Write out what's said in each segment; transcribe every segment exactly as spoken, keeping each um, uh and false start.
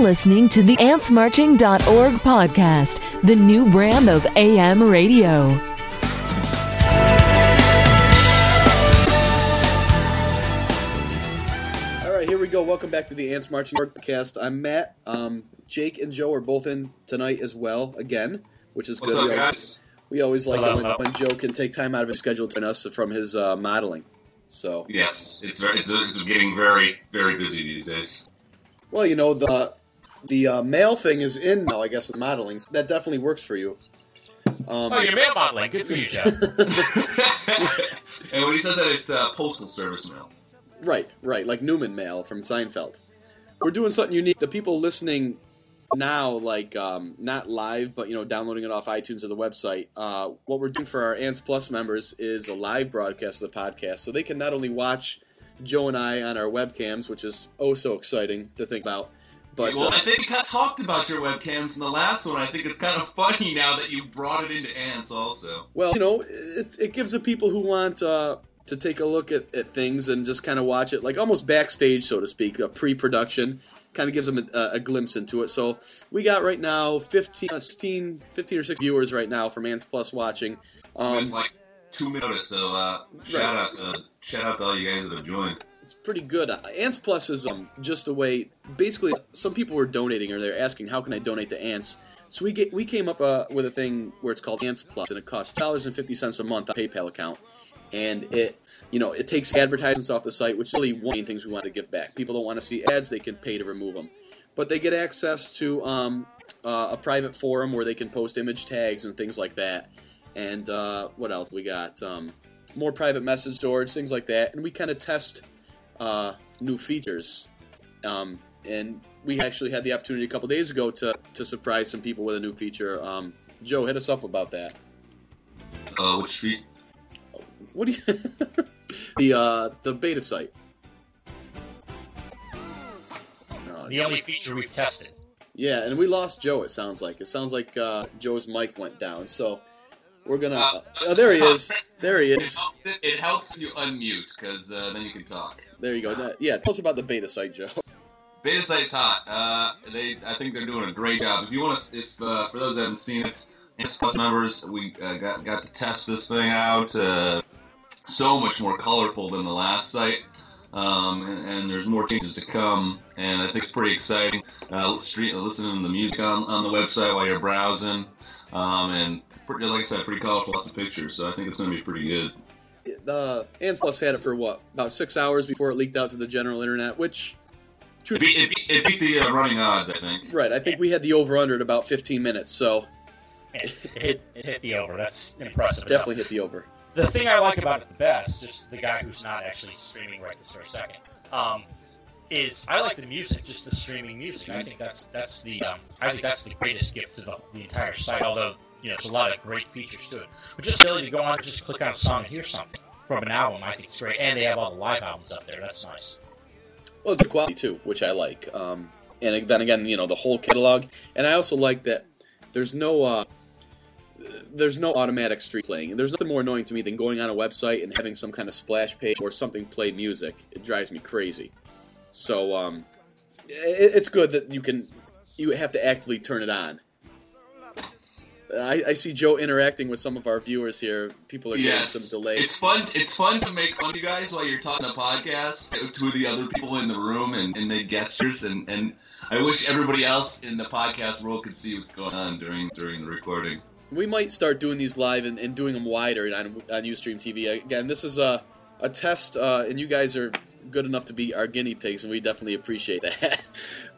listening to the Ants Marching dot org podcast, the new brand of A M radio. All right, here we go. Welcome back to the Ants Marching dot org podcast. I'm Matt. Um, Jake and Joe are both in tonight as well, again, which is good. What's up, guys? We always like hello, it when, hello. when Joe can take time out of his schedule to join us from his uh, modeling. So yes, it's very, it's, it's getting very, very busy these days. Well, you know, the the uh, mail thing is in now, I guess, with modeling. So that definitely works for you. Um, oh, you're mail modeling. Good for you, Joe. And when he says that, it's uh, postal service mail. Right, right, like Newman mail from Seinfeld. We're doing something unique. The people listening now, like, um, not live, but, you know, downloading it off iTunes or the website, uh, what we're doing for our Ants Plus members is a live broadcast of the podcast. So they can not only watch Joe and I on our webcams, which is oh so exciting to think about. But well, uh, I think I talked about your webcams in the last one. I think it's kind of funny now that you brought it into Ants also. Well, you know, it it gives the people who want uh, to take a look at, at things and just kind of watch it, like almost backstage, so to speak, a pre-production. Kind of gives them a, a glimpse into it. So we got right now fifteen, fifteen, fifteen or six viewers right now from Ants Plus watching. Um, With like two minutes, so uh, shout out to... Shout out to all you guys that have joined. It's pretty good. Ants Plus is um, just a way. Basically, some people were donating, or they're asking, "How can I donate to Ants?" So we get we came up uh, with a thing where it's called Ants Plus, and it costs two dollars and fifty cents a month on a PayPal account, and it you know it takes advertisements off the site, which is really one of the main things we want to give back. People don't want to see ads; they can pay to remove them, but they get access to um, uh, a private forum where they can post image tags and things like that. And uh, what else we got? Um, more private message storage, things like that, and we kind of test uh, new features, um, and we actually had the opportunity a couple days ago to, to surprise some people with a new feature. um, Joe, hit us up about that. Uh, which feature? What do you... the, uh, the beta site. Uh, the only feature we've tested. Yeah, and we lost Joe, it sounds like. It sounds like uh, Joe's mic went down, so... We're going to... Uh, oh, there he is. There he is. It helps you unmute, because uh, then you can talk. There you go. That, yeah, tell us about the beta site, Joe. Beta site's hot. Uh, they, I think they're doing a great job. If you want to... If uh, for those that haven't seen it, Ants Plus members, we uh, got, got to test this thing out. Uh, so much more colorful than the last site. Um, and, and there's more changes to come. And I think it's pretty exciting. Uh, street, listening to the music on, on the website while you're browsing. Um, and... Like I said, pretty colorful, lots of pictures, so I think it's going to be pretty good. The Ants Plus had it for, what, about six hours before it leaked out to the general internet, which... It beat, it beat, it beat the uh, running odds, I think. Right, I think we had the over-under at about fifteen minutes, so... It hit, it hit the over, that's impressive. Definitely hit the over. The thing I like about it the best, just the guy who's not actually streaming right this very second, um, is I like the music, just the streaming music. I think that's that's the um, I think that's the greatest gift to the, the entire site, although... You know, there's a lot of great features to it. But just the ability to go on and just click on a song and hear something from an album, I think it's great. And they have all the live albums up there. That's nice. Well, it's the quality, too, which I like. Um, and then again, you know, the whole catalog. And I also like that there's no uh, there's no automatic stream playing. There's nothing more annoying to me than going on a website and having some kind of splash page or something play music. It drives me crazy. So um, it, it's good that you can you have to actively turn it on. I, I see Joe interacting with some of our viewers here. People are yes. getting some delays. It's fun. It's fun to make fun of you guys while you're talking a podcast to the other people in the room and, and the gestures. And, and I wish everybody else in the podcast world could see what's going on during during the recording. We might start doing these live and, and doing them wider on on Ustream T V. Again, this is a a test, uh, and you guys are good enough to be our guinea pigs, and we definitely appreciate that.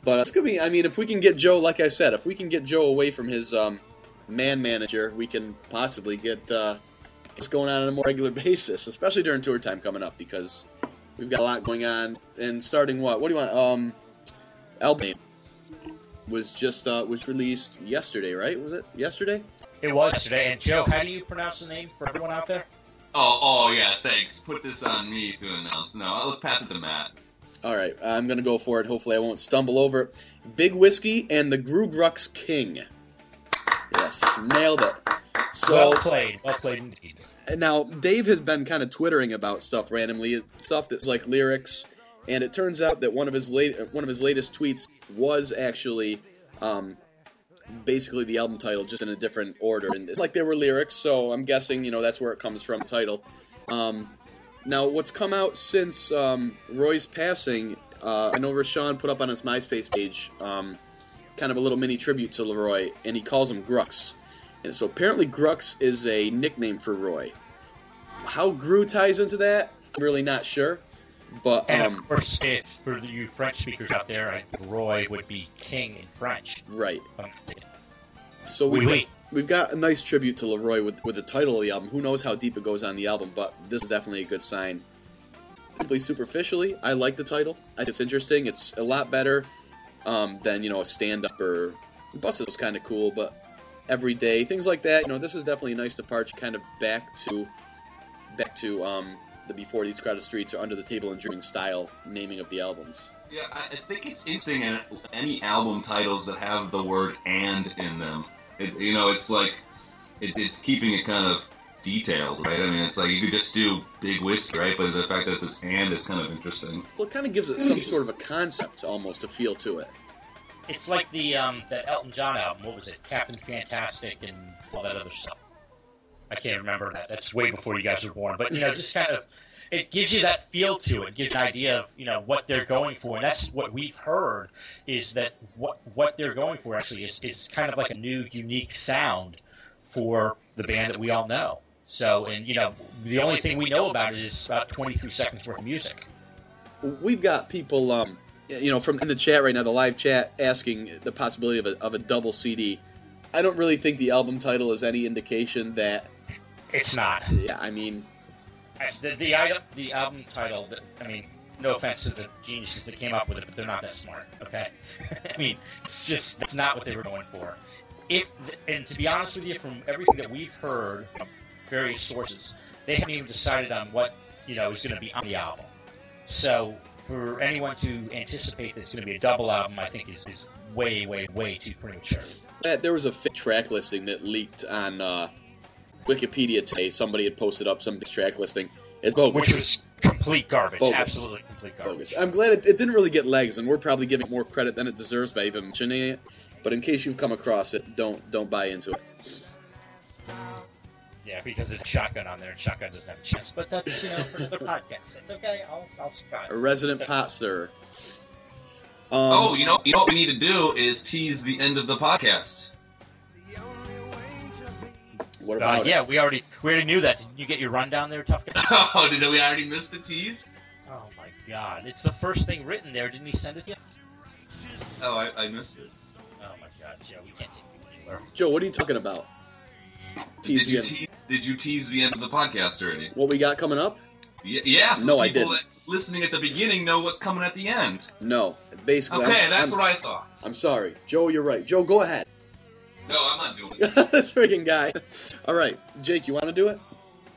But uh, it's gonna be. I mean, if we can get Joe, like I said, if we can get Joe away from his um. man manager, we can possibly get uh, what's going on on a more regular basis, especially during tour time coming up, because we've got a lot going on. And starting what? What do you want? Um, album was just uh, was released yesterday, right? Was it yesterday? It was yesterday. And Joe, how do you pronounce the name for everyone out there? Oh, oh yeah, thanks. Put this on me to announce. No, let's pass it to Matt. All right, I'm gonna go for it. Hopefully, I won't stumble over it. Big Whiskey and the GrooGrux King. Yes, nailed it. So, well played, well played indeed. Now, Dave has been kind of twittering about stuff randomly, stuff that's like lyrics, and it turns out that one of his late, one of his latest tweets was actually um, basically the album title, just in a different order. And it's like there were lyrics, so I'm guessing, you know, that's where it comes from, the title. Um, now, what's come out since um, Roy's passing, uh, I know Rashawn put up on his MySpace page um, kind of a little mini tribute to Leroy, and he calls him Grux. And so apparently Grux is a nickname for Roy. How Gru ties into that, I'm really not sure. But, um, and of course, if for you French speakers out there, I think Roy would be king in French. Right. Um, so we've, oui, got, oui. we've got a nice tribute to Leroy with, with the title of the album. Who knows how deep it goes on the album, but this is definitely a good sign. Simply superficially, I like the title. I think it's interesting. It's a lot better um, than, you know, a stand-up or... The Buses was kind of cool, but everyday, things like that. You know, this is definitely a nice departure kind of back to... back to... Um, the Before These Crowded Streets or Under the Table and Dreaming style naming of the albums. Yeah, I think it's interesting in any album titles that have the word "and" in them. It, you know, it's like, it, it's keeping it kind of detailed, right? I mean, it's like you could just do Big Whiskey, right? But the fact that it says "and" is kind of interesting. Well, it kind of gives it some sort of a concept, almost, a feel to it. It's like the um, that Elton John album, what was it? Captain Fantastic and all that other stuff. I can't remember that. That's way before you guys were born. But, you know, just kind of, it gives you that feel to it. It gives an idea of, you know, what they're going for. And that's what we've heard, is that what what they're going for actually is, is kind of like a new, unique sound for the band that we all know. So, and, you know, the only thing we know about it is about twenty-three seconds worth of music. We've got people, um, you know, from in the chat right now, the live chat, asking the possibility of a, of a double C D. I don't really think the album title is any indication that... It's not. Yeah, I mean... The, the, item, the album title, the, I mean, no offense to the geniuses that came up with it, but they're not that smart, okay? I mean, it's just, that's not what they were going for. If And to be honest with you, from everything that we've heard from various sources, they haven't even decided on what, you know, is going to be on the album. So for anyone to anticipate that it's going to be a double album, I think is, is way, way, way too premature. There was a fake track listing that leaked on... Uh... Wikipedia today, somebody had posted up some track listing. It's bogus. Which was complete garbage. Bogus. Absolutely complete garbage. Bogus. I'm glad it, it didn't really get legs, and we're probably giving more credit than it deserves by even mentioning it. But in case you've come across it, don't don't buy into it. Yeah, because it's Shotgun on there, and Shotgun doesn't have a chance. But that's, you know, for the podcast. It's okay. I'll I'll subscribe. A resident okay. pot stirrer. Um, oh, you know, you know what we need to do is tease the end of the podcast. What about uh, yeah, it? we already we already knew that. Did you get your rundown there, Tough Guy? Oh, did we already miss the tease? Oh my God! It's the first thing written there. Didn't he send it to you? Oh, I, I missed it. Oh my God, Joe, we can't take you anywhere. Joe, what are you talking about? Tease did, you te- did you tease the end of the podcast already? What we got coming up? Y- yeah. So no, I didn't. That listening at the beginning know what's coming at the end. No, basically. Okay, I'm, that's I'm, what I thought. I'm sorry, Joe. You're right. Joe, go ahead. No, I'm not doing it. This freaking guy. All right, Jake, you want to do it?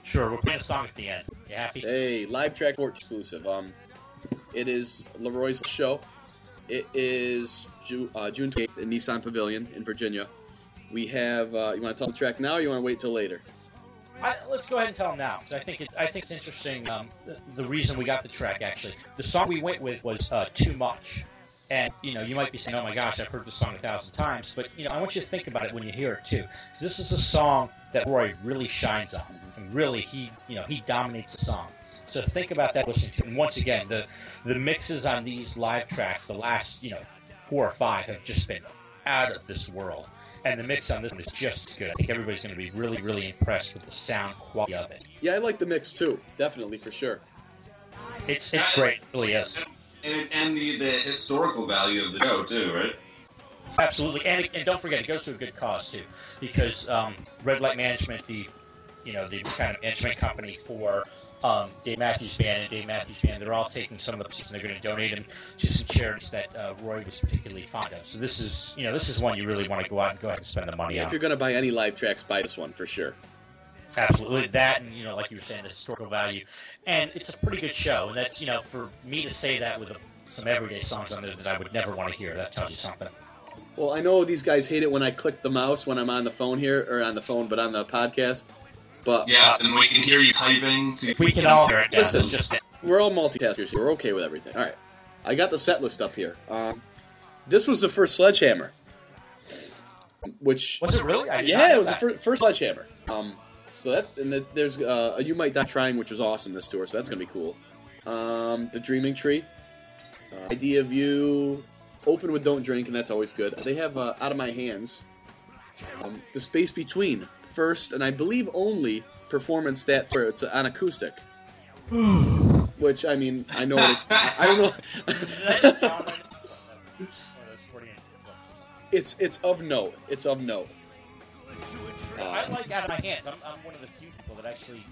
Sure, we're playing a song at the end. You happy? Hey, live track sport exclusive. Um, it is Leroy's show. It is Ju- uh, June eighth in Nissan Pavilion in Virginia. We have. Uh, you want to tell the track now, or you want to wait till later? I, let's go ahead and tell them now. I think it, I think it's interesting. Um, the, the reason we got the track actually, the song we went with was uh, Too Much. And, you know, you might be saying, oh, my gosh, I've heard this song a thousand times. But, you know, I want you to think about it when you hear it, too. Because this is a song that Roy really shines on. And really, he, you know, he dominates the song. So think about that listening to it. And once again, the, the mixes on these live tracks, the last, you know, four or five have just been out of this world. And the mix on this one is just as good. I think everybody's going to be really, really impressed with the sound quality of it. Yeah, I like the mix, too. Definitely, for sure. It's, it's great. It really is. And, and the, the historical value of the show, too, right? Absolutely. And, and don't forget, it goes to a good cause, too, because um, Red Light Management, the you know, the kind of management company for um, Dave Matthews Band and Dave Matthews Band, they're all taking some of the proceeds and they're going to donate them to some charities that uh, Roy was particularly fond of. So this is, you know, this is one you really want to go out and go ahead and spend the money yeah, on. If you're going to buy any live tracks, buy this one for sure. Absolutely. That and, you know, like you were saying, the historical value. And it's a pretty good show. And that's, you know, for me to say that with a, some everyday songs on there that I would never want to hear, that tells you something. Well, I know these guys hate it when I click the mouse when I'm on the phone here, or on the phone, but on the podcast. But yes, and we can hear you typing. To- we can all hear it. Listen, just it. We're all multitaskers here. We're okay with everything. All right. I got the set list up here. Um, This was the first Sledgehammer. Which was it really? I yeah, it was that. the first, first Sledgehammer. Um, so that and the, there's uh, a You Might Die Trying, which was awesome this tour. So that's gonna be cool. Um, the Dreaming Tree, uh, Idea of You, open with Don't Drink, and that's always good. They have uh, Out of My Hands, um, The Space Between, first and I believe only performance that tour. It's on acoustic. Which I mean, I know. It, I don't know. It's it's of note. It's of note. Um, I like Out of My Hands. I'm, I'm one of the few people that actually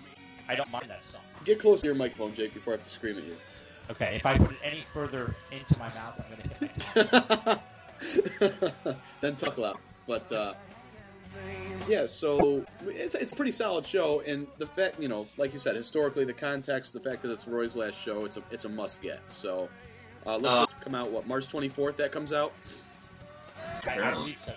I don't mind that song. Get close to your microphone, Jake, before I have to scream at you. Okay. If I put it any further into my mouth, I'm gonna hit my Then talk loud. But uh, yeah, so it's it's a pretty solid show, and the fact, you know, like you said, historically, the context, the fact that it's Roy's last show, it's a it's a must get. So uh, let's uh, come out what March twenty-fourth. That comes out. I so.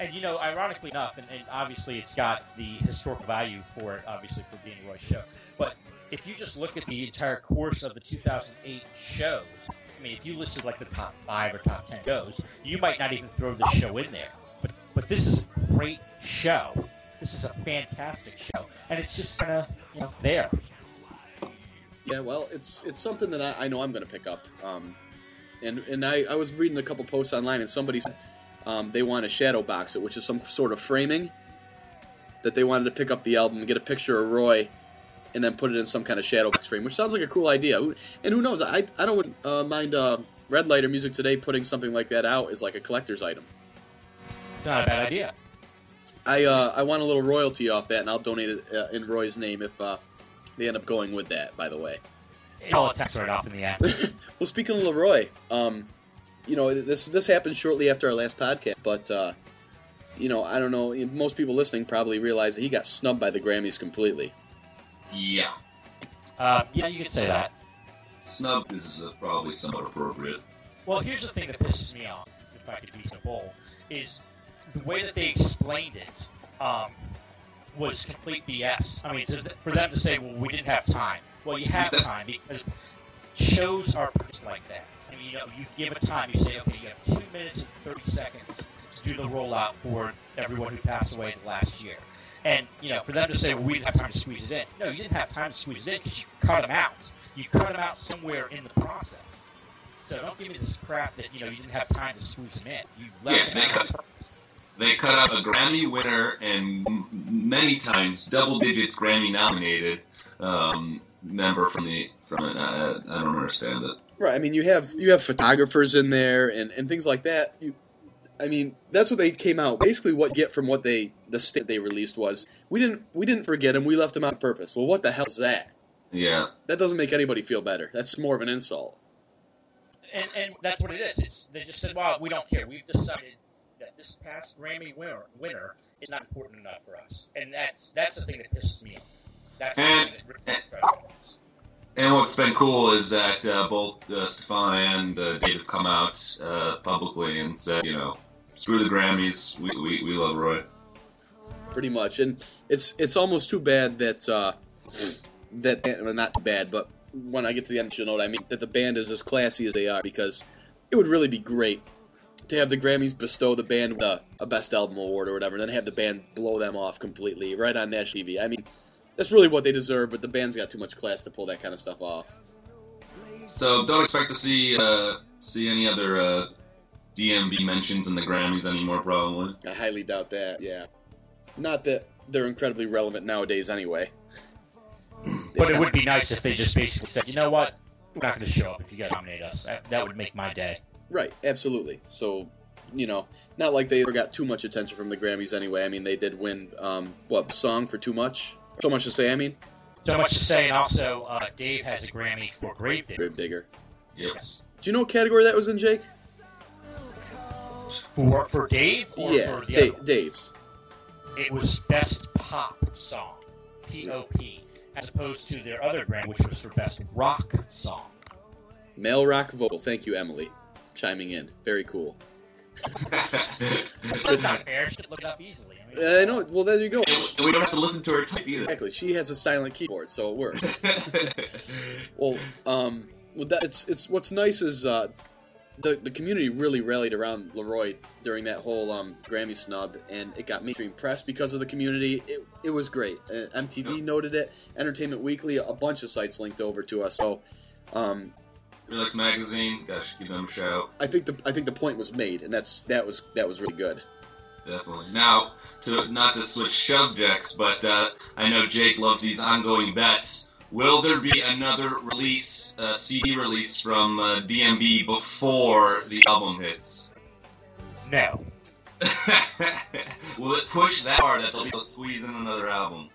And, you know, ironically enough, and, and obviously it's got the historical value for it, obviously, for being Roy's show. But if you just look at the entire course of the two thousand eight shows, I mean, if you listed, like, the top five or top ten shows, you might not even throw this show in there. But but this is a great show. This is a fantastic show. And it's just kind of, you know, there. Yeah, well, it's it's something that I, I know I'm going to pick up. Um, and and I, I was reading a couple posts online, and somebody said, Um, they want to shadow box it, which is some sort of framing that they wanted to pick up the album and get a picture of Roy and then put it in some kind of shadow box frame, which sounds like a cool idea. And who knows? I I don't uh, mind uh, Red Light or Music Today putting something like that out as like a collector's item. Not a bad idea. I uh, I want a little royalty off that, and I'll donate it uh, in Roy's name if uh, they end up going with that, by the way. I'll attack right off in the app. Well, speaking of LeRoy, um... you know, this this happened shortly after our last podcast, but, uh, you know, I don't know. Most people listening probably realize that he got snubbed by the Grammys completely. Yeah. Uh, yeah, you could say that. Snub is uh, probably somewhat appropriate. Well, here's the thing that pisses me off, if I could be so bold, is the way that they explained it um, was complete B S. I mean, to, for them to say, well, we didn't have time. Well, you have time because shows are like that. I mean, you know, you give a time. You say, okay, you have two minutes and thirty seconds to do the rollout for everyone who passed away in the last year. And, you know, for them to say, well, we didn't have time to squeeze it in. No, you didn't have time to squeeze it in because you cut them out. You cut them out somewhere in the process. So don't give me this crap that, you know, you didn't have time to squeeze them in. You left yeah, them they out cut, on purpose. They cut out a Grammy winner and many times double digits Grammy nominated um, member from the from it. I, I don't understand it. Right, I mean, you have you have photographers in there and, and things like that. You, I mean, that's what they came out. Basically, what you get from what they the state they released was we didn't we didn't forget him. We left him on purpose. Well, what the hell is that? Yeah, that doesn't make anybody feel better. That's more of an insult. And and that's what it is. It's they just said, well, we don't care. We've decided that this past Grammy winner winner is not important enough for us. And that's that's the thing that pisses me off. That's the thing that really frustrates me. And what's been cool is that uh, both uh, Stefan and uh, Dave have come out uh, publicly and said, you know, screw the Grammys, we, we, we love Roy. Pretty much, and it's it's almost too bad that, uh, that well, not too bad, but when I get to the end, you'll know what I mean, that the band is as classy as they are, because it would really be great to have the Grammys bestow the band with a, a Best Album Award or whatever, and then have the band blow them off completely, right on national T V. I mean... that's really what they deserve, but the band's got too much class to pull that kind of stuff off. So don't expect to see uh, see any other uh, D M B mentions in the Grammys anymore, probably. I highly doubt that, yeah. Not that they're incredibly relevant nowadays anyway. But it would be nice if they just basically said, you know what, we're not going to show up if you guys nominate us. That would make my day. Right, absolutely. So... you know, not like they ever got too much attention from the Grammys anyway. I mean, they did win, um, what, Song for Too Much? So Much to Say, I mean? So Much to Say, and also uh, Dave has a Grammy for Gravedigger. Gravedigger. Yes. Do you know what category that was in, Jake? For for Dave? Or yeah, for the da- other Dave's. It was Best Pop Song, P O P, as opposed to their other Grammy, which was for Best Rock Song. Male Rock Vocal. Thank you, Emily, chiming in. Very cool. That's not fair. She could look it up easily. I mean, uh, no, well, there you go. And we don't have to listen to her type either. Exactly. She has a silent keyboard, so it works. well, um, well, that, it's it's what's nice is uh, the the community really rallied around Leroy during that whole um, Grammy snub, and it got mainstream press because of the community. It it was great. Uh, M T V yeah. noted it. Entertainment Weekly, a bunch of sites linked over to us. So, um, Relix magazine, gosh, give them a shout. I think the I think the point was made, and that's that was that was really good. Definitely. Now, to not to switch subjects, but uh, I know Jake loves these ongoing bets. Will there be another release, uh, C D release from uh, D M B before the album hits? No. Will it push that hard that they'll be able to squeeze in another album?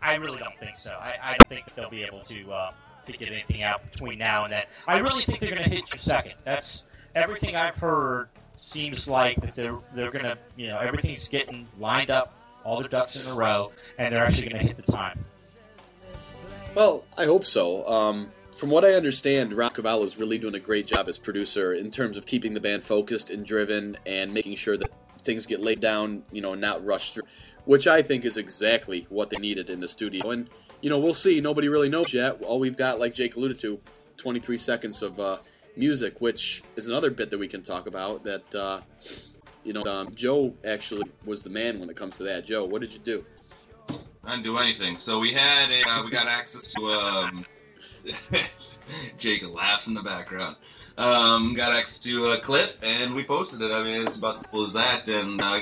I, I really don't think so. I, I don't think they'll be able to uh, to get anything out between now and then. I really think they're going to hit your second. That's everything I've heard. Seems like that they're they're going to, you know, everything's getting lined up, all the ducks in a row, and they're actually going to hit the time. Well, I hope so. Um, from what I understand, Ron Cavallo's really doing a great job as producer in terms of keeping the band focused and driven and making sure that things get laid down, you know, not rushed through, which I think is exactly what they needed in the studio. And, you know, we'll see. Nobody really knows yet. All we've got, like Jake alluded to, twenty-three seconds of uh, music, which is another bit that we can talk about that, uh, you know, um, Joe actually was the man when it comes to that. Joe, what did you do? I didn't do anything. So we had a, uh, we got access to, um, Jake laughs in the background. Um, got access to a clip and we posted it. I mean, it's about as simple as that. And uh,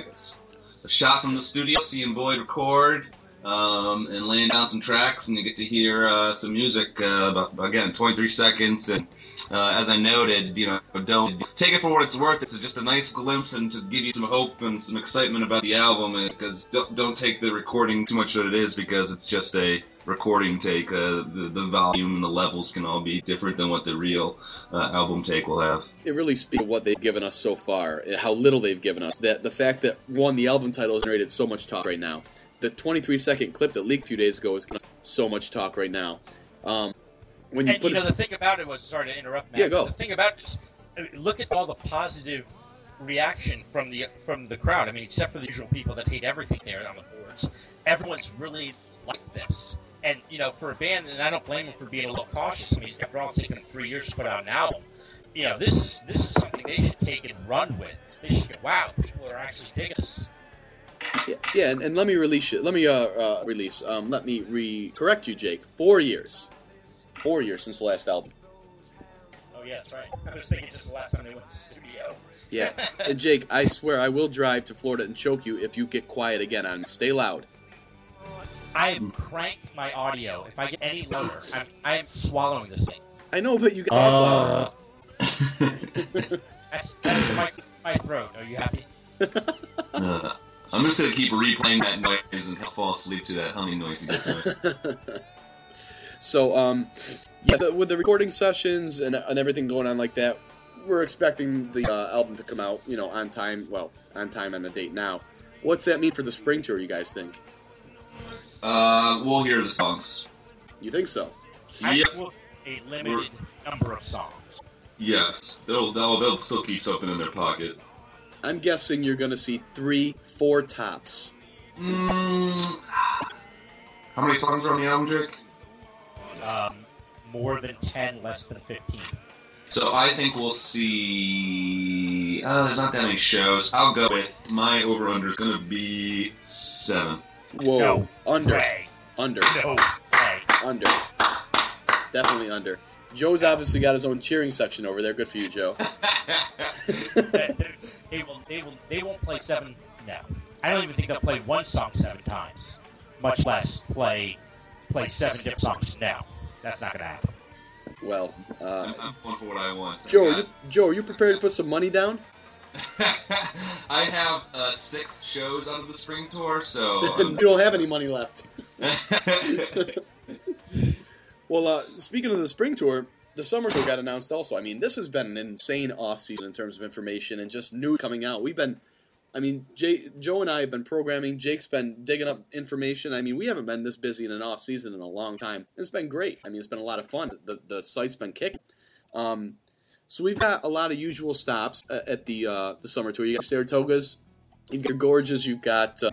a shot from the studio, seeing Boyd record, um, and laying down some tracks, and you get to hear uh, some music. Uh, about, again, twenty-three seconds. And uh, as I noted, you know, don't take it for what it's worth. It's just a nice glimpse and to give you some hope and some excitement about the album. Because don't, don't take the recording too much what it is, because it's just a recording take. Uh, the, the volume and the levels can all be different than what the real uh, album take will have. It really speaks to what they've given us so far, how little they've given us. That the fact that, one, the album title has generated so much talk right now. The twenty-three second clip that leaked a few days ago is going to so much talk right now. Um, when you and, put you know, it... the thing about it was, sorry to interrupt, Matt. Yeah, go. The thing about it is, look at all the positive reaction from the from the crowd. I mean, except for the usual people that hate everything there on the boards. Everyone's really liked this. And, you know, for a band, and I don't blame them for being a little cautious. I mean, after all, it's taken them three years to put out an album. You know, this is, this is something they should take and run with. They should go, wow, people are actually digging this. Yeah, yeah, and, and let me release you. Let me uh, uh, release. Um, let me re correct you, Jake. Four years, four years since the last album. Oh yeah, that's right. I was thinking just the last time they went to the studio. Yeah, and Jake, I swear I will drive to Florida and choke you if you get quiet again. On stay loud. I have cranked my audio. If I get any louder, I'm, I am swallowing this thing. I know, but you can talk uh... louder. that's that's my, my throat. Are you happy? uh. I'm just going to keep replaying that noise and fall asleep to that humming noise you get. So, um, yeah, the, with the recording sessions and, and everything going on like that, we're expecting the uh, album to come out, you know, on time, well, on time on the date now. What's that mean for the spring tour, you guys think? Uh, we'll hear the songs. You think so? Yep. I will a limited we're... number of songs. Yes. They'll, they'll, they'll still keep something in their pocket. I'm guessing you're going to see three, four tops. Mm, how many songs are on the album, Jake? Um, more than ten, less than fifteen. So I think we'll see... Oh, there's not that many shows. I'll go with my over-under is going to be seven. Whoa. No under. Way. Under. No way. Under. Definitely under. Joe's obviously got his own cheering section over there. Good for you, Joe. They will. They will. They won't play seven. No, I don't even think they'll play one song seven times. Much less play play seven different songs. No, that's not going to happen. Well, uh, I'm going for what I want. Joe, I you, Joe, are you prepared to put some money down? I have uh, six shows out of the spring tour, so um... you don't have any money left. Well, uh, speaking of the spring tour, the summer tour got announced also. I mean, this has been an insane off-season in terms of information and just news coming out. We've been, I mean, Jay, Joe and I have been programming. Jake's been digging up information. I mean, we haven't been this busy in an off-season in a long time. It's been great. I mean, it's been a lot of fun. The the site's been kicking. Um, so we've got a lot of usual stops at the uh, the summer tour. You got Saratoga's, you've got Gorges, you've got uh,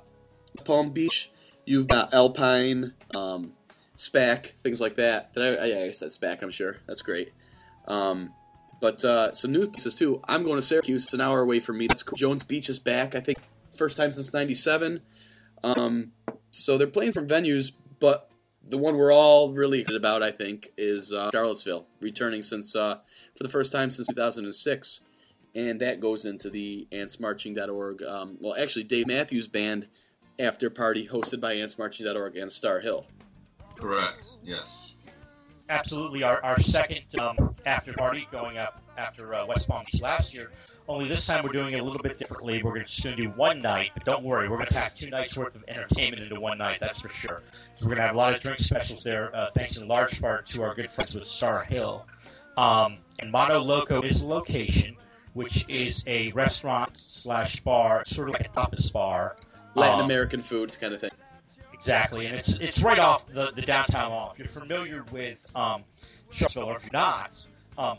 Palm Beach, you've got Alpine, um... S P A C, things like that. Did I, yeah, I said S P A C, I'm sure. That's great. Um, But uh, some new pieces, too. I'm going to Syracuse. It's an hour away from me. That's cool. Jones Beach is back, I think, first time since ninety-seven. Um, so they're playing from venues, but the one we're all really excited about, I think, is uh, Charlottesville, returning since uh, for the first time since two thousand six. And that goes into the Ants Marching dot org. Um, well, actually, Dave Matthews Band after party hosted by Ants Marching dot org and Star Hill. Correct, yes. Absolutely, our, our second um, after party going up after uh, West Palm Beach last year. Only this time we're doing it a little bit differently. We're just going to do one night, but don't worry, we're going to pack two nights worth of entertainment into one night. That's for sure. So we're going to have a lot of drink specials there, uh, thanks in large part to our good friends with Star Hill. Um, and Mono Loco is the location, which is a restaurant slash bar, sort of like a tapas bar, Latin um, American foods kind of thing. Exactly, and it's it's right off the, the downtown mall. If you're familiar with um, Charlottesville, or if you're not, um,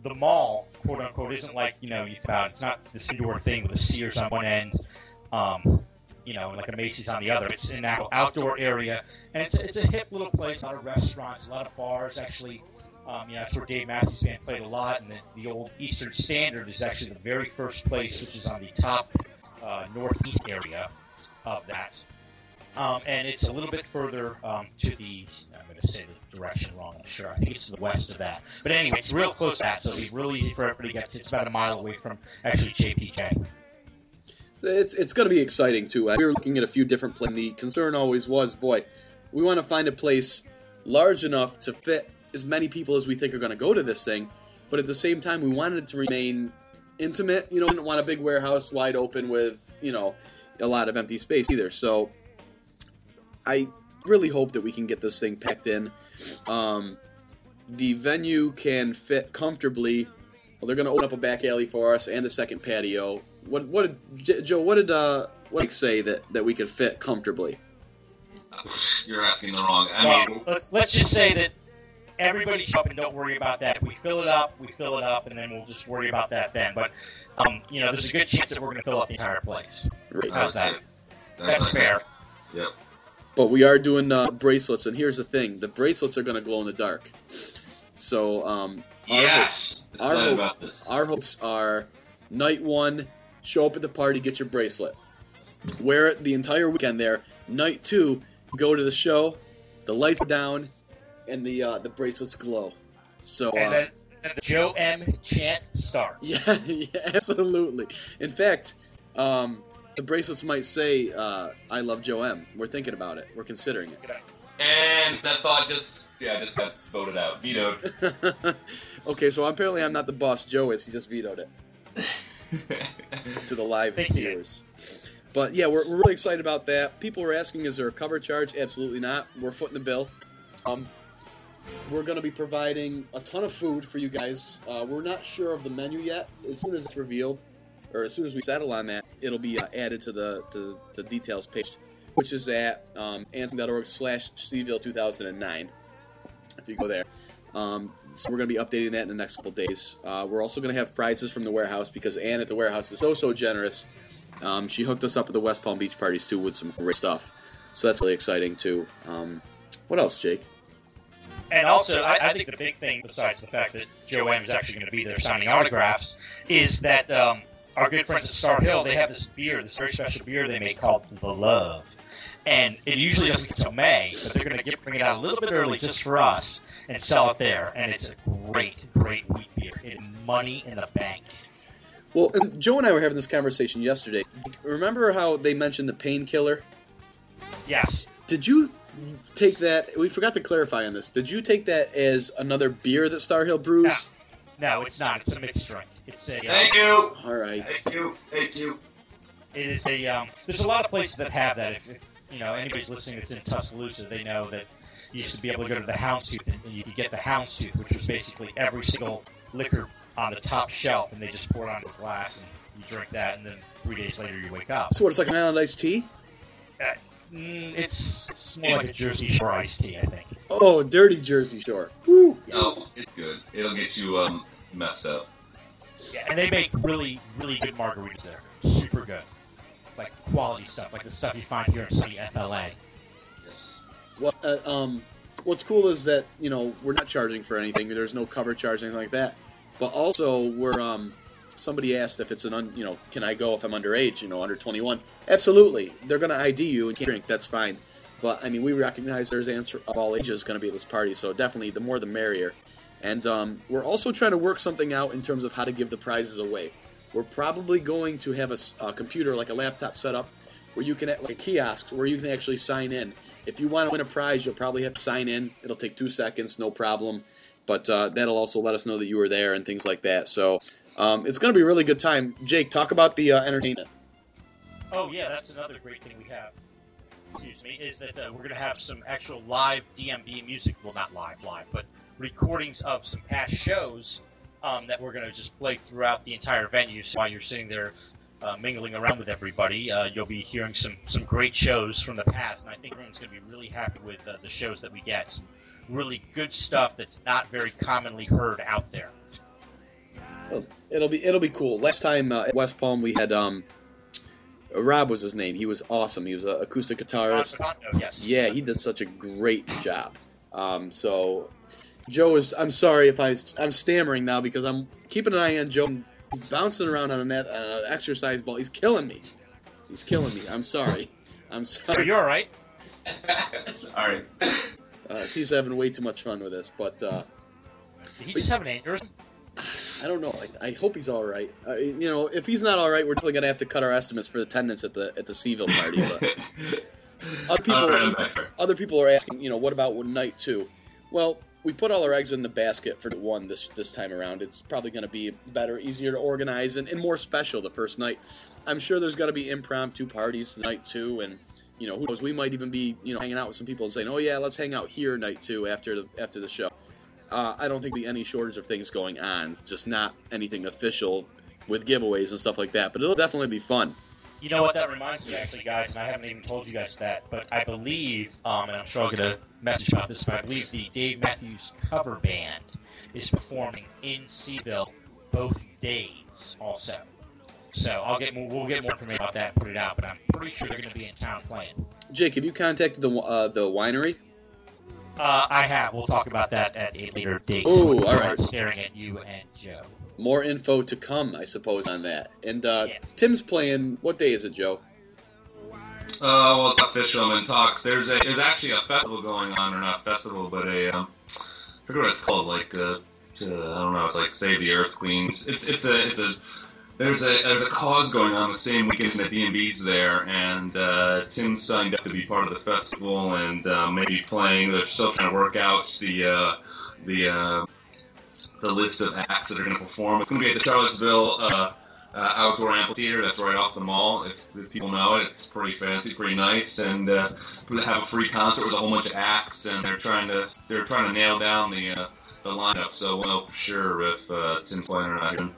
the mall, quote unquote, isn't like, you know, you found it's not this indoor thing with a Sears on one end, um, you know, and like a Macy's on the other. It's an outdoor area, and it's it's a hip little place. A lot of restaurants, a lot of bars. Actually, um, you know, that's where Dave Matthews Band played a lot, and the, the old Eastern Standard is actually the very first place, which is on the top uh, northeast area of that. Um, and it's a little bit further um, to the, I'm going to say the direction wrong, I'm sure. I think it's to the west of that. But anyway, it's real close to that, so it's real easy for everybody to get to. It's about a mile away from, actually, J P K. It's it's going to be exciting, too. We were looking at a few different places. The concern always was, boy, we want to find a place large enough to fit as many people as we think are going to go to this thing. But at the same time, we wanted it to remain intimate. You know, we didn't want a big warehouse wide open with, you know, a lot of empty space either. So I really hope that we can get this thing packed in. Um, the venue can fit comfortably. Well, they're going to open up a back alley for us and a second patio. What, what did, Joe, what did uh, what did say that, that we could fit comfortably? You're asking the wrong. I well, mean, let's, let's just say that everybody shop and don't worry about that. If we fill it up, we fill it up, and then we'll just worry about that then. But, um, you know, there's a good chance that we're going to fill up the entire place. Right. How's that? That's, That's fair. Yep. Yeah. But we are doing uh, bracelets, and here's the thing. The bracelets are going to glow in the dark. So um, our, yes. hopes, our, hope, about this. our hopes are night one, show up at the party, get your bracelet. Wear it the entire weekend there. Night two, go to the show, the lights are down, and the uh, the bracelets glow. So, and then, uh, then the Joe M. chant starts. Yeah, yeah, absolutely. In fact, Um, the bracelets might say, uh, I love Joe M. We're thinking about it. We're considering it. And that thought just, yeah, just got voted out. Vetoed. Okay, so apparently I'm not the boss. Joe is. He just vetoed it. To the live Thank viewers. You. But, yeah, we're, we're really excited about that. People were asking, is there a cover charge? Absolutely not. We're footing the bill. Um, We're going to be providing a ton of food for you guys. Uh, we're not sure of the menu yet. As soon as it's revealed, or as soon as we settle on that, it'll be uh, added to the to the details page, which is at um, antsmarching dot org slash Seville two thousand nine, if you go there. Um, so we're going to be updating that in the next couple days. Uh, we're also going to have prizes from the warehouse, because Ann at the warehouse is so, so generous. Um, she hooked us up at the West Palm Beach parties, too, with some great stuff. So that's really exciting, too. Um, what else, Jake? And also, I, I think the big thing, besides the fact that Joe M is actually going to be there signing autographs, is that Um, our good friends at Star Hill, they have this beer, this very special beer they make called The Love. And it usually doesn't get until May, but they're going to bring it out a little bit early just for us and sell it there. And it's a great, great wheat beer. It's money in the bank. Well, and Joe and I were having this conversation yesterday. Remember how they mentioned the painkiller? Yes. Did you take that? We forgot to clarify on this. Did you take that as another beer that Star Hill brews? Yeah. No, it's not. It's a mixed drink. It's a, Thank uh, you. All right. Thank you. Thank you. It is a. Um, there's a lot of places that have that. If, if you know anybody's listening that's in Tuscaloosa, they know that you used to be able to go to the Houndstooth and you could get the Houndstooth, which was basically every single liquor on the top shelf, and they just pour it onto a glass and you drink that, and then three days later you wake up. So what, it's like an island iced tea? Uh, mm, it's, it's more like, like a Jersey Shore iced tea, I think. Oh, dirty Jersey Shore. Woo! Yes. Oh, it's good. It'll get you um, messed up. Yeah, and they make really, really good margaritas there. Super good. Like, quality stuff, like the stuff you find here in sunny F L A. Yes. Well, uh, um, what's cool is that, you know, we're not charging for anything. There's no cover charge, anything like that. But also, we're um, somebody asked if it's an un, you know, can I go if I'm underage, you know, under twenty-one? Absolutely, they're going to I D you and can't drink. That's fine. But I mean, we recognize there's ants of all ages going to be at this party, so definitely the more the merrier. And um, we're also trying to work something out in terms of how to give the prizes away. We're probably going to have a, a computer, like a laptop, set up where you can, like kiosks, where you can actually sign in. If you want to win a prize, you'll probably have to sign in. It'll take two seconds, no problem. But uh, that'll also let us know that you were there and things like that. So um, it's going to be a really good time. Jake, talk about the uh, entertainment. Oh, yeah, that's another great thing we have. Excuse me, is that uh, we're going to have some actual live D M B music. Well, not live, live, but recordings of some past shows um, that we're going to just play throughout the entire venue. So while you're sitting there uh, mingling around with everybody, uh, you'll be hearing some, some great shows from the past. And I think everyone's going to be really happy with uh, the shows that we get. Some really good stuff that's not very commonly heard out there. Well, it'll be it'll be cool. Last time uh, at West Palm, we had... Um, Rob was his name. He was awesome. He was an acoustic guitarist. Yes. Yeah, he did such a great job. Um, so, Joe is. I'm sorry if I, I'm stammering now because I'm keeping an eye on Joe. He's bouncing around on an uh, exercise ball. He's killing me. He's killing me. I'm sorry. I'm sorry. So you're all right. It's all right. Uh, he's having way too much fun with this. But uh, did he just have an aneurysm? I don't know. I, I hope he's all right. Uh, you know, if he's not all right, we're definitely gonna have to cut our estimates for attendance at the at the Seville party. But other people, right, other people are asking, you know, what about night two? Well, we put all our eggs in the basket for one this this time around. It's probably gonna be better, easier to organize, and, and more special the first night. I'm sure there's gonna be impromptu parties night two, and you know, who knows? We might even be, you know, hanging out with some people and saying, oh yeah, let's hang out here night two after the after the show. Uh, I don't think there'll be any shortage of things going on. It's just not anything official with giveaways and stuff like that. But it'll definitely be fun. You know what? That reminds me, actually, guys, and I haven't even told you guys that, but I believe, um, and I'm sure I'll get a message about this, but I believe the Dave Matthews cover band is performing in Seville both days also. So I'll get more, we'll get more information about that and put it out, but I'm pretty sure they're going to be in town playing. Jake, have you contacted the uh, the winery? Uh, I have. We'll talk about that at a later date. Oh, all right. Staring at you and Joe. More info to come, I suppose, on that. And uh, yes. Tim's playing. What day is it, Joe? Uh, well, it's official. I'm in talks. There's a there's actually a festival going on, or not festival, but a um, I forget what it's called. Like uh, I don't know. It's like Save the Earth Queens. It's it's a it's a there's a there's a cause going on the same weekend that D and B's there, and uh, Tim signed up to be part of the festival and uh, maybe playing. They're still trying to work out the uh, the uh, the list of acts that are going to perform. It's going to be at the Charlottesville uh, uh, Outdoor Amphitheater. That's right off the mall. If, if people know it, it's pretty fancy, pretty nice, and uh, we have a free concert with a whole bunch of acts. And they're trying to they're trying to nail down the uh, the lineup. So we'll know for sure if uh, Tim's playing or not.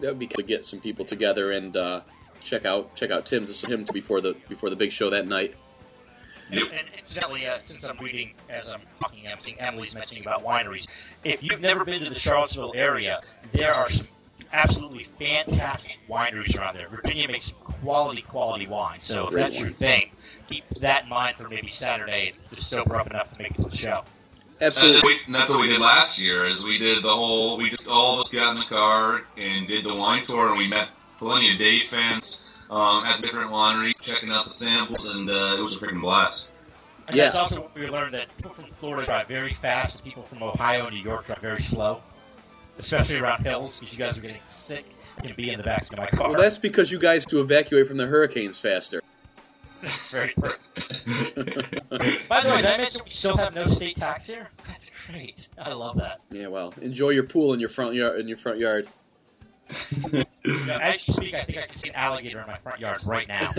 That would be cool to get some people together and uh, check out check out Tim's and him before the before the big show that night. Yep. And incidentally, uh, since I'm reading as I'm talking, I'm seeing Emily's mentioning about wineries. If you've never been to the Charlottesville area, there are some absolutely fantastic wineries around there. Virginia makes some quality quality wine, so if that's your thing, keep that in mind for maybe Saturday to sober up enough to make it to the show. Absolutely. And that's what we did last year, is we did the whole, we just all of us got in the car and did the wine tour, and we met plenty of Dave fans um, at different wineries, checking out the samples, and uh, it was a freaking blast. And yeah. That's also what we learned, that people from Florida drive very fast, people from Ohio and New York drive very slow, especially around hills, because you guys are getting sick and be in the back of my car. Well, that's because you guys do evacuate from the hurricanes faster. That's very perfect. By the way, did I mention we still have no state tax here? That's great. I love that. Yeah, well, enjoy your pool in your front yard. In your front yard. You know, as you speak, I think I can see an alligator in my front yard right now.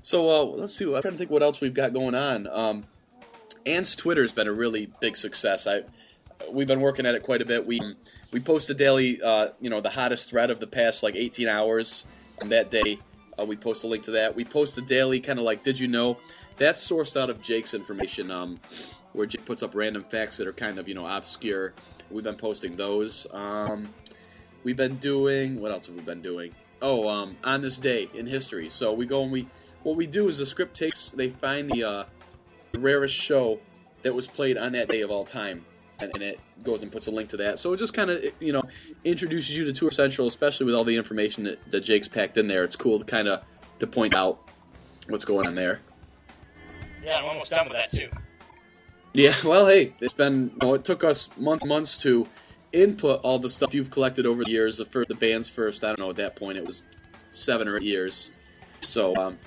So uh, let's see. I'm trying to think what else we've got going on. Um, Ant's Twitter has been a really big success. I we've been working at it quite a bit. We we post a daily, uh, you know, the hottest thread of the past like eighteen hours on that day. Uh, we post a link to that. We post a daily kind of like, did you know? That's sourced out of Jake's information, um, where Jake puts up random facts that are kind of, you know, obscure. We've been posting those. Um, we've been doing, what else have we been doing? Oh, um, on this day in history. So we go and we, what we do is the script takes, they find the, uh, the rarest show that was played on that day of all time. and it goes and puts a link to that. So it just kind of, you know, introduces you to Tour Central, especially with all the information that, that Jake's packed in there. It's cool to kind of to point out what's going on there. Yeah, I'm almost done with that too. Yeah, well, hey, it's been, you know, it took us months months to input all the stuff you've collected over the years. For the band's first, I don't know, at that point it was seven or eight years. So, um,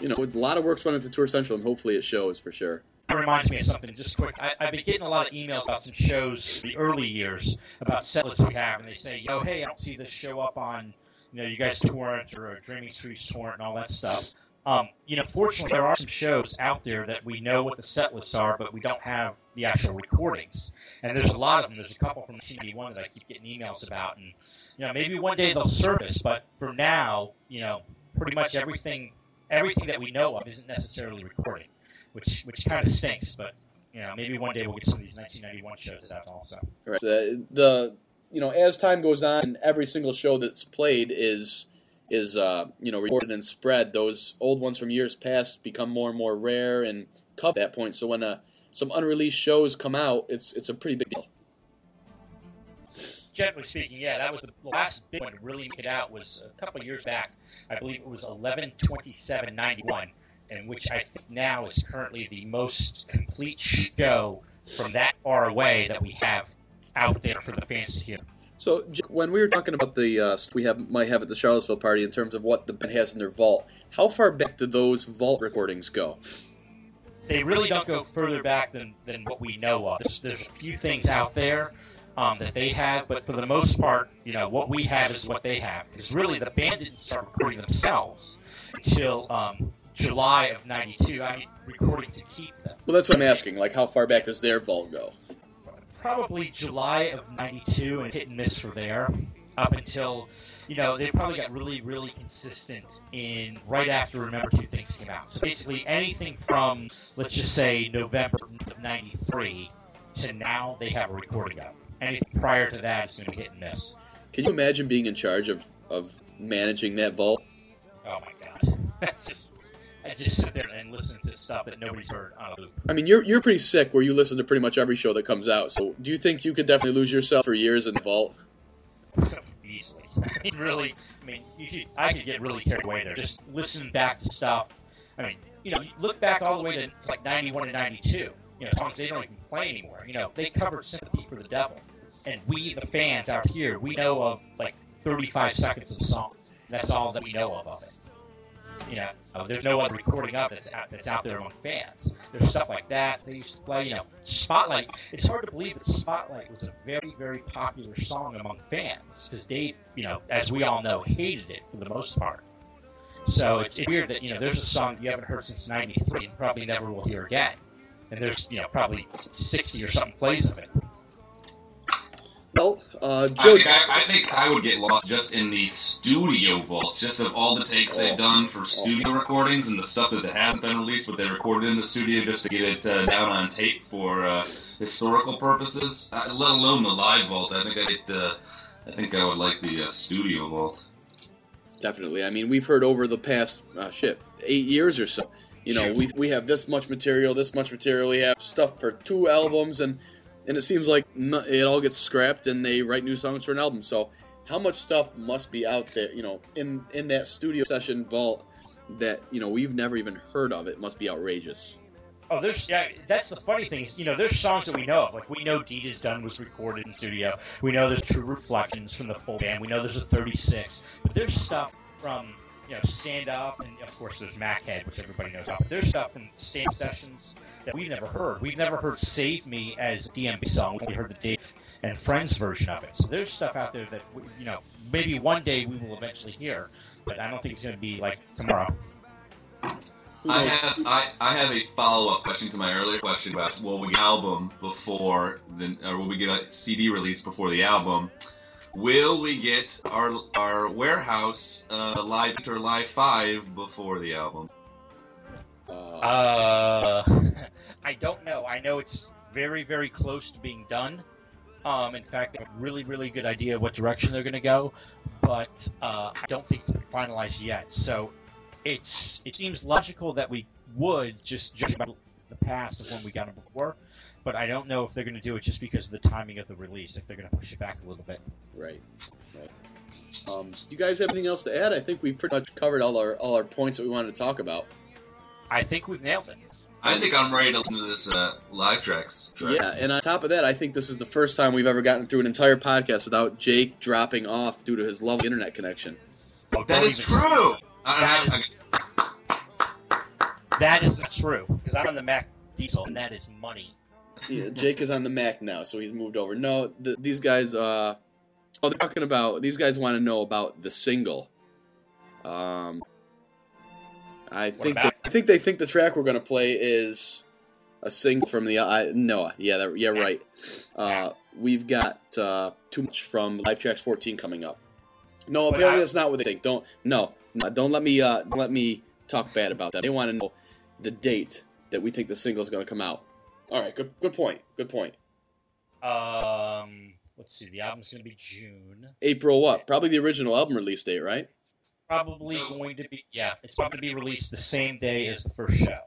you know, a lot of work's went into Tour Central, and hopefully it shows for sure. That reminds me of something, just quick. I, I've been getting a lot of emails about some shows in the early years about setlists we have, and they say, oh, hey, I don't see this show up on, you know, you guys Torrent or Dreaming Trees Torrent and all that stuff. Um, you know, fortunately, there are some shows out there that we know what the set lists are, but we don't have the actual recordings. And there's a lot of them. There's a couple from C D one that I keep getting emails about. And, you know, maybe one day they'll surface, but for now, you know, pretty much everything everything that we know of isn't necessarily recorded, which which kind of stinks. But, you know, maybe one day we'll get some of these nineteen ninety-one shows out also. Right. So the, you know, as time goes on, every single show that's played is... is, uh, you know, recorded and spread. Those old ones from years past become more and more rare and covered at that point. So when uh, some unreleased shows come out, it's it's a pretty big deal. Generally speaking, yeah, that was the last big one to really make it out was a couple of years back. I believe it was eleven twenty-seven ninety-one, and which I think now is currently the most complete show from that far away that we have out there for the fans to hear. So, when we were talking about the uh, stuff we have, might have at the Charlottesville party in terms of what the band has in their vault, how far back do those vault recordings go? They really don't go further back than, than what we know of. There's, there's a few things out there um, that they have, but for the most part, you know, what we have is what they have. Because really, the band didn't start recording themselves until um, July of ninety-two. I mean, recording to keep them. Well, that's what I'm asking. Like, how far back does their vault go? Probably July of ninety-two and hit and miss for there up until, you know, they probably got really, really consistent in right after Remember Two Things came out. So basically anything from, let's just say, November of ninety-three to now they have a recording of. Anything prior to that is going to be hit and miss. Can you imagine being in charge of, of managing that vault? Oh, my God. That's just... I just sit there and listen to stuff that nobody's heard on a loop. I mean, you're you're pretty sick where you listen to pretty much every show that comes out. So do you think you could definitely lose yourself for years in the vault? Easily. I mean, really, I mean, you should, I could get really carried away there. Just listen back to stuff. I mean, you know, you look back all the way to, to like ninety-one and ninety-two. You know, songs they don't even play anymore. You know, they covered Sympathy for the Devil. And we, the fans out here, we know of like thirty-five seconds of song. That's all that we know of of it. You know, there's no other recording of that's out, that's out there among fans. There's stuff like that. They used to play, you know, Spotlight. It's hard to believe that Spotlight was a very, very popular song among fans because Dave, you know, as we all know, hated it for the most part. So it's weird that, you know, there's a song you haven't heard since ninety-three and probably never will hear again. And there's, you know, probably sixty or something plays of it. Well, uh, Joe, I think I, I think I would get lost just in the studio vault, just of all the takes they've done for studio recordings and the stuff that hasn't been released, but they recorded in the studio just to get it uh, down on tape for uh, historical purposes. Uh, let alone the live vault. I think I'd, uh, I think I would like the uh, studio vault. Definitely. I mean, we've heard over the past uh, shit eight years or so. You know, we we have this much material, this much material. We have stuff for two albums and. And it seems like it all gets scrapped and they write new songs for an album. So how much stuff must be out there, you know, in, in that studio session vault that, you know, we've never even heard of? It must be outrageous. Oh, there's yeah, that's the funny thing. You know, there's songs that we know of. Like, we know Deed Is Done was recorded in studio. We know there's True Reflections from the full band. We know there's a thirty-six. But there's stuff from, you know, Stand Up. And, of course, there's Mac Head, which everybody knows about. But there's stuff from Stand Sessions that we've never heard. We've never heard Save Me as a D M B song. We heard the Dave and Friends version of it. So there's stuff out there that, we, you know, maybe one day we will eventually hear, but I don't think it's going to be like tomorrow. I have I, I have a follow-up question to my earlier question about will we get an album before, the, or will we get a C D release before the album? Will we get our our warehouse uh, live or live five before the album? Uh, uh I don't know. I know it's very, very close to being done. Um, in fact, they have a really, really good idea of what direction they're going to go, but uh, I don't think it's been finalized yet. So it's it seems logical that we would just judge by the past of when we got them before, but I don't know if they're going to do it just because of the timing of the release, if they're going to push it back a little bit. Right. Right. Um, you guys have anything else to add? I think we pretty much covered all our all our points that we wanted to talk about. I think we've nailed it. I think I'm ready to listen to this uh, live tracks. Track. Yeah, and on top of that, I think this is the first time we've ever gotten through an entire podcast without Jake dropping off due to his lovely internet connection. Oh, that is true. That is, that is not true, because I'm on the Mac Diesel, and that is money. Yeah, Jake is on the Mac now, so he's moved over. No, the, these guys... Uh, oh, they're talking about... These guys want to know about the single. Um... I think they, I think they think the track we're going to play is a single from the uh, Noah. Yeah, that, yeah, right. Uh, we've got uh, too much from Live Tracks fourteen coming up. No, apparently I, that's not what they think. Don't no, no don't let me uh, don't let me talk bad about that. They want to know the date that we think the single is going to come out. All right, good good point. Good point. Um, let's see. The album's going to be June. April what? Probably the original album release date, right? Probably going to be, yeah, it's probably going to be released the same day as the first show.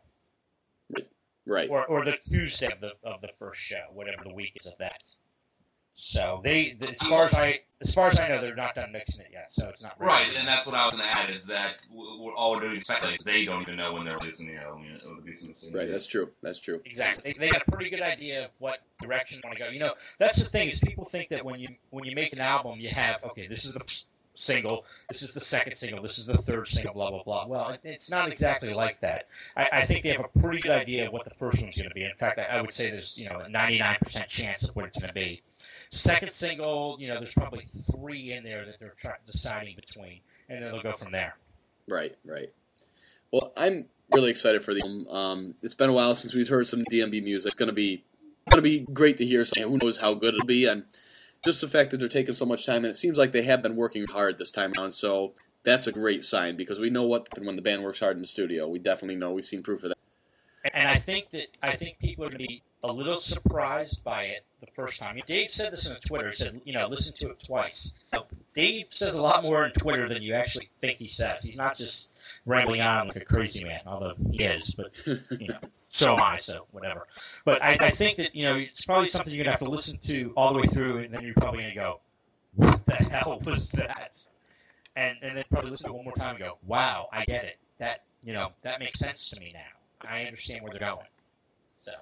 Right. Or or the Tuesday of the of the first show, whatever the week is of that. So they, the, as far as I as far as I know, they're not done mixing it yet, so it's not really right. Right, and that's what I was going to add, is that we're all we're doing speculating. They don't even know when they're releasing the album. Or releasing the right, day. That's true. That's true. Exactly. They, they got a pretty good idea of what direction they want to go. You know, that's the thing, is people think that when you when you make an album, you have, okay, this is the single, this is the second single, this is the third single, blah, blah, blah. Well, it's not exactly like that. I, I think they have a pretty good idea of what the first one's going to be. In fact, I, I would say there's, you know, a ninety-nine percent chance of what it's going to be. Second single, you know, there's probably three in there that they're trying, deciding between, and then they'll go from there. Right, right. Well, I'm really excited for the album. Um, it's been a while since we've heard some D M B music. It's going to be going to be great to hear something. Who knows how good it'll be, and just the fact that they're taking so much time, and it seems like they have been working hard this time around, so that's a great sign, because we know what when the band works hard in the studio. We definitely know. We've seen proof of that. And I think that I think people are going to be a little surprised by it the first time. Dave said this on Twitter. He said, you know, listen to it twice. Dave says a lot more on Twitter than you actually think he says. He's not just rambling on like a crazy man, although he is, but, you know. So am I, so whatever. But I, I think that, you know, it's probably something you're going to have to listen to all the way through, and then you're probably going to go, what the hell was that? And and then probably listen to it one more time and go, wow, I get it. That, you know, that makes sense to me now. I understand where they're going. So,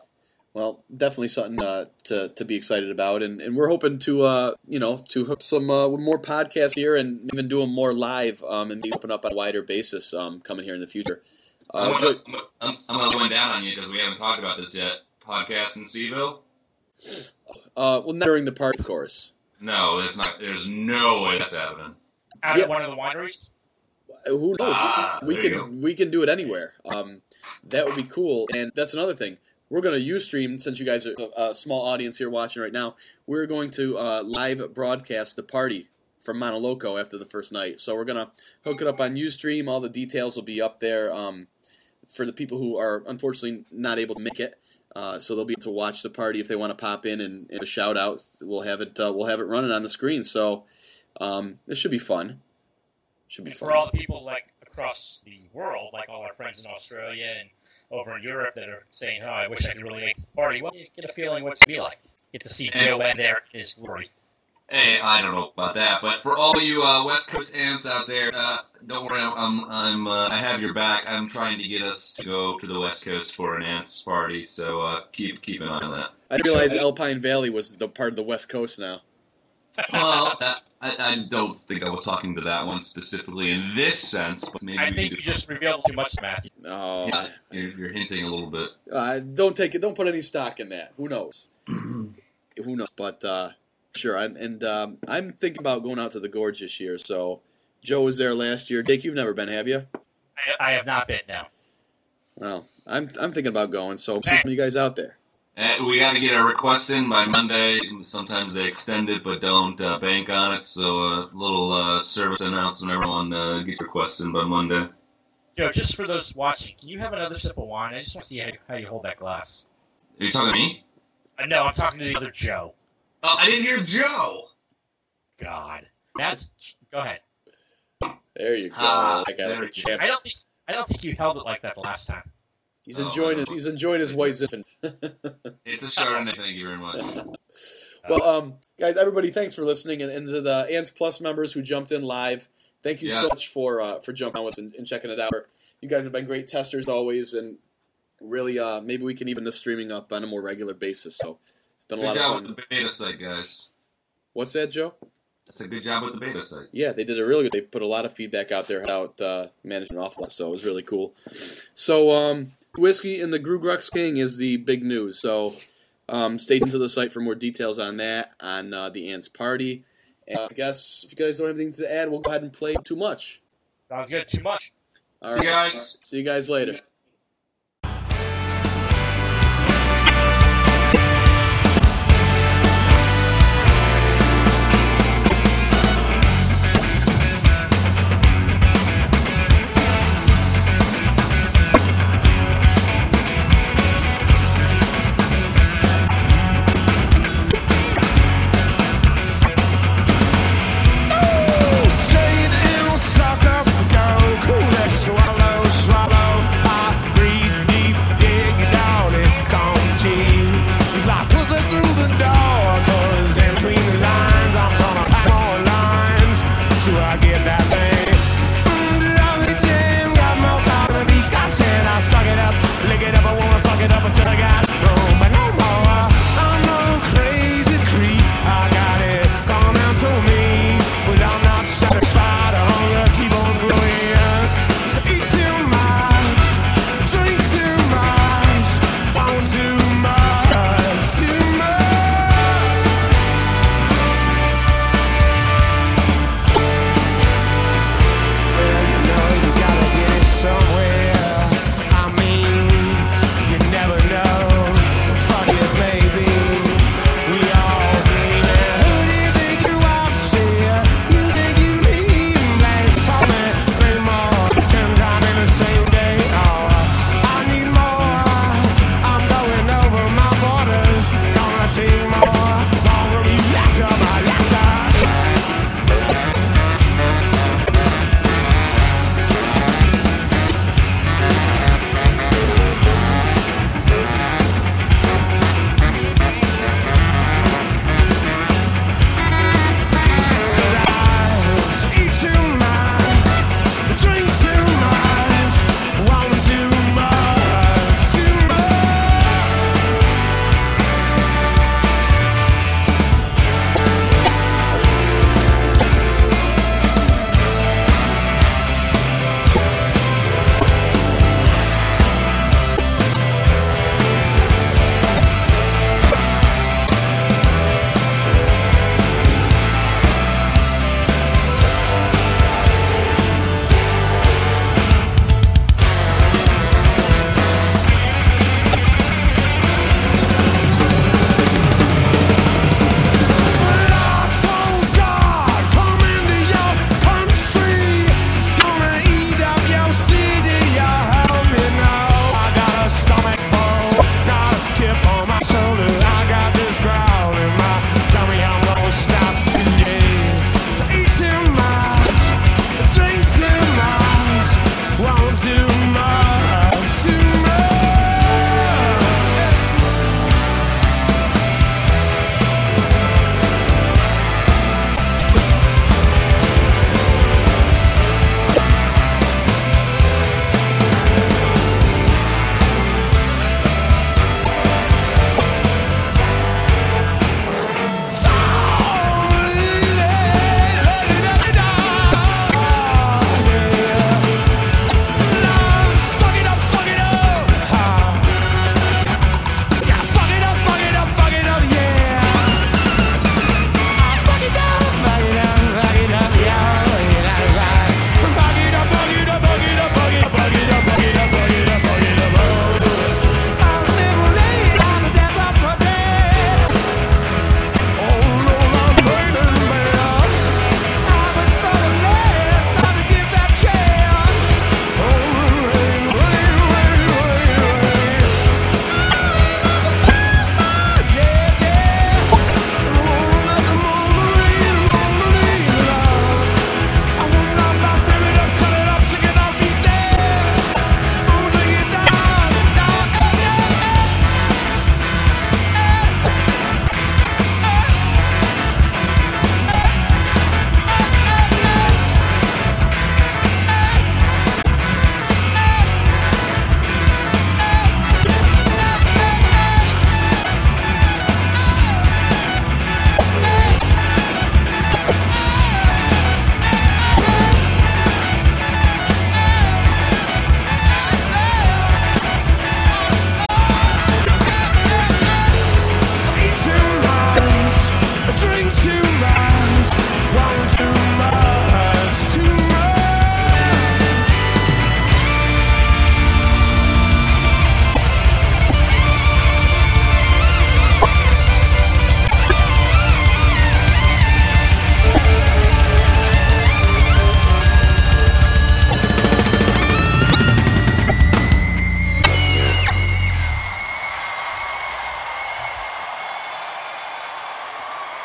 well, definitely something uh, to to be excited about. And, and we're hoping to, uh, you know, to hook some uh, more podcasts here and even do them more live um, and be open up on a wider basis um, coming here in the future. Uh, I'm going to I'm, I'm going down on you because we haven't talked about this yet. Podcast in Seville? Uh, well, not during the party, of course. No, it's not. There's no way that's happening. Out yeah. At one of the wineries? Who knows? Ah, we can we can do it anywhere. Um, that would be cool. And that's another thing. We're going to Ustream, since you guys are a small audience here watching right now. We're going to uh, live broadcast the party from Mono Loco after the first night. So we're going to hook it up on Ustream. All the details will be up there. Um, for the people who are unfortunately not able to make it, uh, so they'll be able to watch the party if they want to pop in and, and a shout out. We'll have it. Uh, we'll have it running on the screen, so um, this should be fun. Should be and fun for all the people like across the world, like all our friends in Australia and over in Europe that are saying, "Oh, I wish I could really make the party." Well, you get a feeling what it's gonna be like. Get to see Joe and there is glory. Hey, I don't know about that, but for all you uh, West Coast ants out there, uh, don't worry, I'm, I'm, uh, I have your back. I'm trying to get us to go to the West Coast for an ants party, so uh, keep keep an eye on that. I didn't realize Alpine Valley was the part of the West Coast now. Well, that, I, I don't think I was talking to that one specifically in this sense, but maybe I think you just revealed too much, Matthew. Oh, yeah, you're, you're hinting a little bit. Uh, don't take it. Don't put any stock in that. Who knows? Who knows? But. Uh, Sure, and, and um, I'm thinking about going out to the Gorge this year, so Joe was there last year. Jake, you've never been, have you? I, I have not been, no. Well, I'm I'm thinking about going, so see some of you guys out there. Uh, we got to get our requests in by Monday. Sometimes they extend it, but don't uh, bank on it, so a little uh, service announcement, everyone, uh, get your requests in by Monday. Joe, just for those watching, can you have another sip of wine? I just want to see how, how you hold that glass. Are you talking to me? Uh, no, I'm talking to the other Joe. Oh, I didn't hear Joe. God, that's go ahead. There you go. Uh, I got like a champ. I don't think I don't think you held it like that the last time. He's enjoying oh, his he's enjoying his white Ziffin. It's a Chardonnay. Thank you very much. Well, um, guys, everybody, thanks for listening, and, and to the Ants Plus members who jumped in live, thank you yeah. so much for uh, for jumping on with us and, and checking it out. You guys have been great testers always, and really, uh, maybe we can even the streaming up on a more regular basis. So it's been a good lot job of fun. With the beta site, guys. What's that, Joe? That's a good job with the beta site. Yeah, they did a really good. They put a lot of feedback out there about uh, managing an awful lot, so it was really cool. So, um, Whiskey and the GrooGrux King is the big news. So, um, stay tuned to the site for more details on that, on uh, the Ants Party. And I guess if you guys don't have anything to add, we'll go ahead and play Too Much. Sounds good. Too Much. All right. See you guys. See you guys later. Yes. Swallow, swallow, I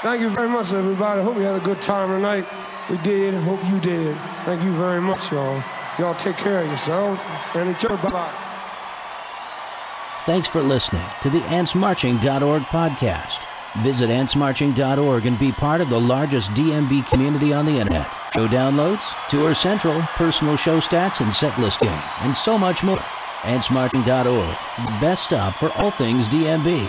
Thank you very much, everybody. Hope you had a good time tonight. We did. Hope you did. Thank you very much, y'all. Y'all take care of yourselves and each other. Bye-bye. Thanks for listening to the Ants Marching dot org podcast. Visit Ants Marching dot org and be part of the largest D M B community on the internet. Show downloads, Tour Central, personal show stats and set listing, and so much more. Ants Marching dot org, the best stop for all things D M B.